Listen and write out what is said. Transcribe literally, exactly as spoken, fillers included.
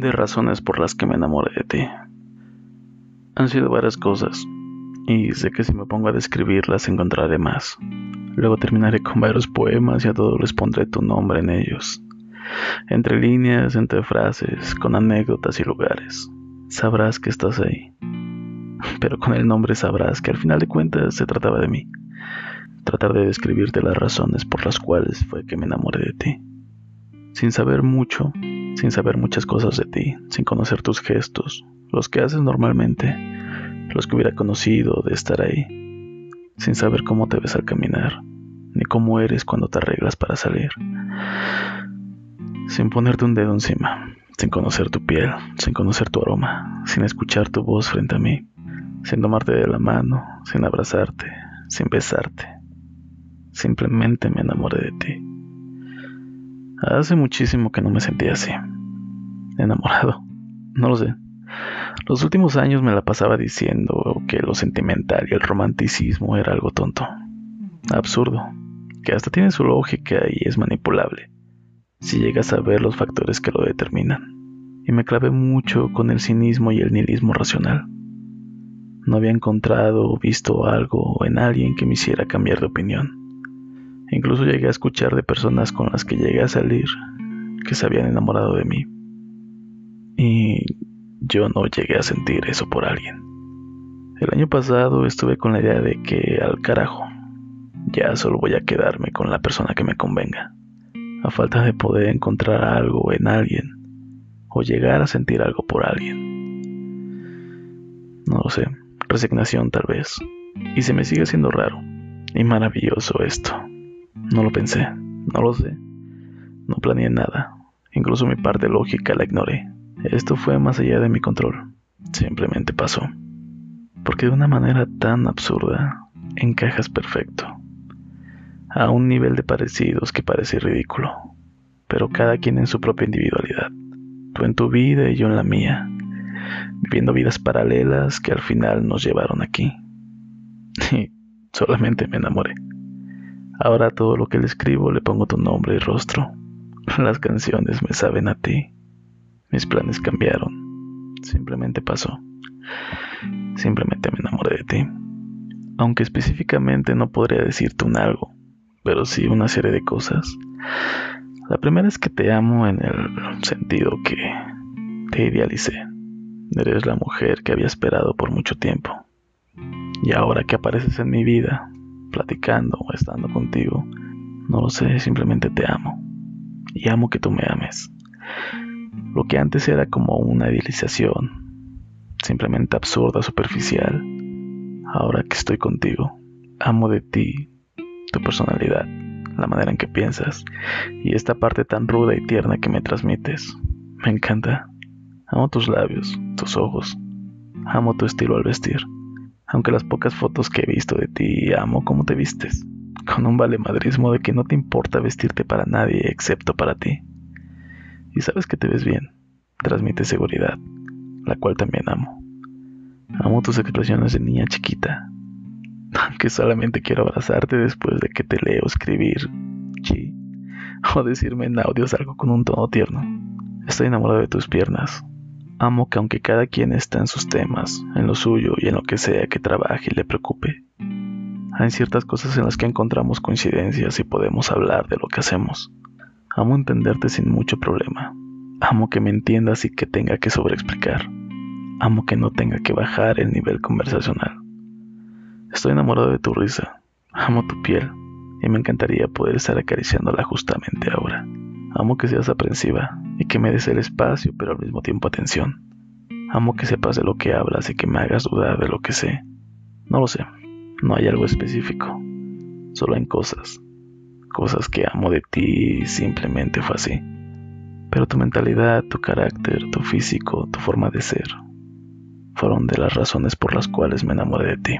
de razones por las que me enamoré de ti. Han sido varias cosas, y sé que si me pongo a describirlas encontraré más. Luego terminaré con varios poemas y a todos les pondré tu nombre en ellos. Entre líneas, entre frases, con anécdotas y lugares. Sabrás que estás ahí. Pero con el nombre sabrás que al final de cuentas se trataba de mí. Tratar de describirte las razones por las cuales fue que me enamoré de ti. Sin saber mucho, sin saber muchas cosas de ti, sin conocer tus gestos, los que haces normalmente, los que hubiera conocido de estar ahí. Sin saber cómo te ves al caminar, ni cómo eres cuando te arreglas para salir. Sin ponerte un dedo encima, sin conocer tu piel, sin conocer tu aroma, sin escuchar tu voz frente a mí, sin tomarte de la mano, sin abrazarte, sin besarte. Simplemente me enamoré de ti. Hace muchísimo que no me sentía así. Enamorado. No lo sé. Los últimos años me la pasaba diciendo que lo sentimental y el romanticismo era algo tonto. Absurdo. Que hasta tiene su lógica y es manipulable si llegas a ver los factores que lo determinan. Y me clavé mucho con el cinismo y el nihilismo racional. No había encontrado o visto algo en alguien que me hiciera cambiar de opinión. Incluso llegué a escuchar de personas con las que llegué a salir que se habían enamorado de mí. Y yo no llegué a sentir eso por alguien. El año pasado estuve con la idea de que al carajo, ya solo voy a quedarme con la persona que me convenga, a falta de poder encontrar algo en alguien o llegar a sentir algo por alguien. No lo sé. Resignación tal vez, y se me sigue siendo raro y maravilloso esto. No lo pensé, no lo sé, no planeé nada, incluso mi parte lógica la ignoré. Esto fue más allá de mi control, simplemente pasó, porque de una manera tan absurda encajas perfecto, a un nivel de parecidos que parece ridículo, pero cada quien en su propia individualidad, tú en tu vida y yo en la mía, viviendo vidas paralelas que al final nos llevaron aquí. Y solamente me enamoré. Ahora todo lo que le escribo le pongo tu nombre y rostro. Las canciones me saben a ti. Mis planes cambiaron. Simplemente pasó. Simplemente me enamoré de ti. Aunque específicamente no podría decirte un algo, pero sí una serie de cosas. La primera es que te amo en el sentido que te idealicé. Eres la mujer que había esperado por mucho tiempo. Y ahora que apareces en mi vida, platicando o estando contigo, no lo sé, simplemente te amo. Y amo que tú me ames. Lo que antes era como una idealización, simplemente absurda, superficial, ahora que estoy contigo, amo de ti, tu personalidad, la manera en que piensas, y esta parte tan ruda y tierna que me transmites. Me encanta. Amo tus labios, tus ojos, amo tu estilo al vestir, aunque las pocas fotos que he visto de ti, amo cómo te vistes, con un valemadrismo de que no te importa vestirte para nadie excepto para ti. Y sabes que te ves bien, transmites seguridad, la cual también amo. Amo tus expresiones de niña chiquita, aunque solamente quiero abrazarte después de que te leo escribir chi, o decirme en audios algo con un tono tierno. Estoy enamorado de tus piernas. Amo que aunque cada quien está en sus temas, en lo suyo y en lo que sea que trabaje y le preocupe, hay ciertas cosas en las que encontramos coincidencias y podemos hablar de lo que hacemos. Amo entenderte sin mucho problema. Amo que me entiendas y que tenga que sobreexplicar. Amo que no tenga que bajar el nivel conversacional. Estoy enamorado de tu risa. Amo tu piel y me encantaría poder estar acariciándola justamente ahora. Amo que seas aprensiva y que me des el espacio, pero al mismo tiempo atención. Amo que sepas de lo que hablas y que me hagas dudar de lo que sé. No lo sé, no hay algo específico, solo en cosas. Cosas que amo de ti, simplemente fue así. Pero tu mentalidad, tu carácter, tu físico, tu forma de ser, fueron de las razones por las cuales me enamoré de ti.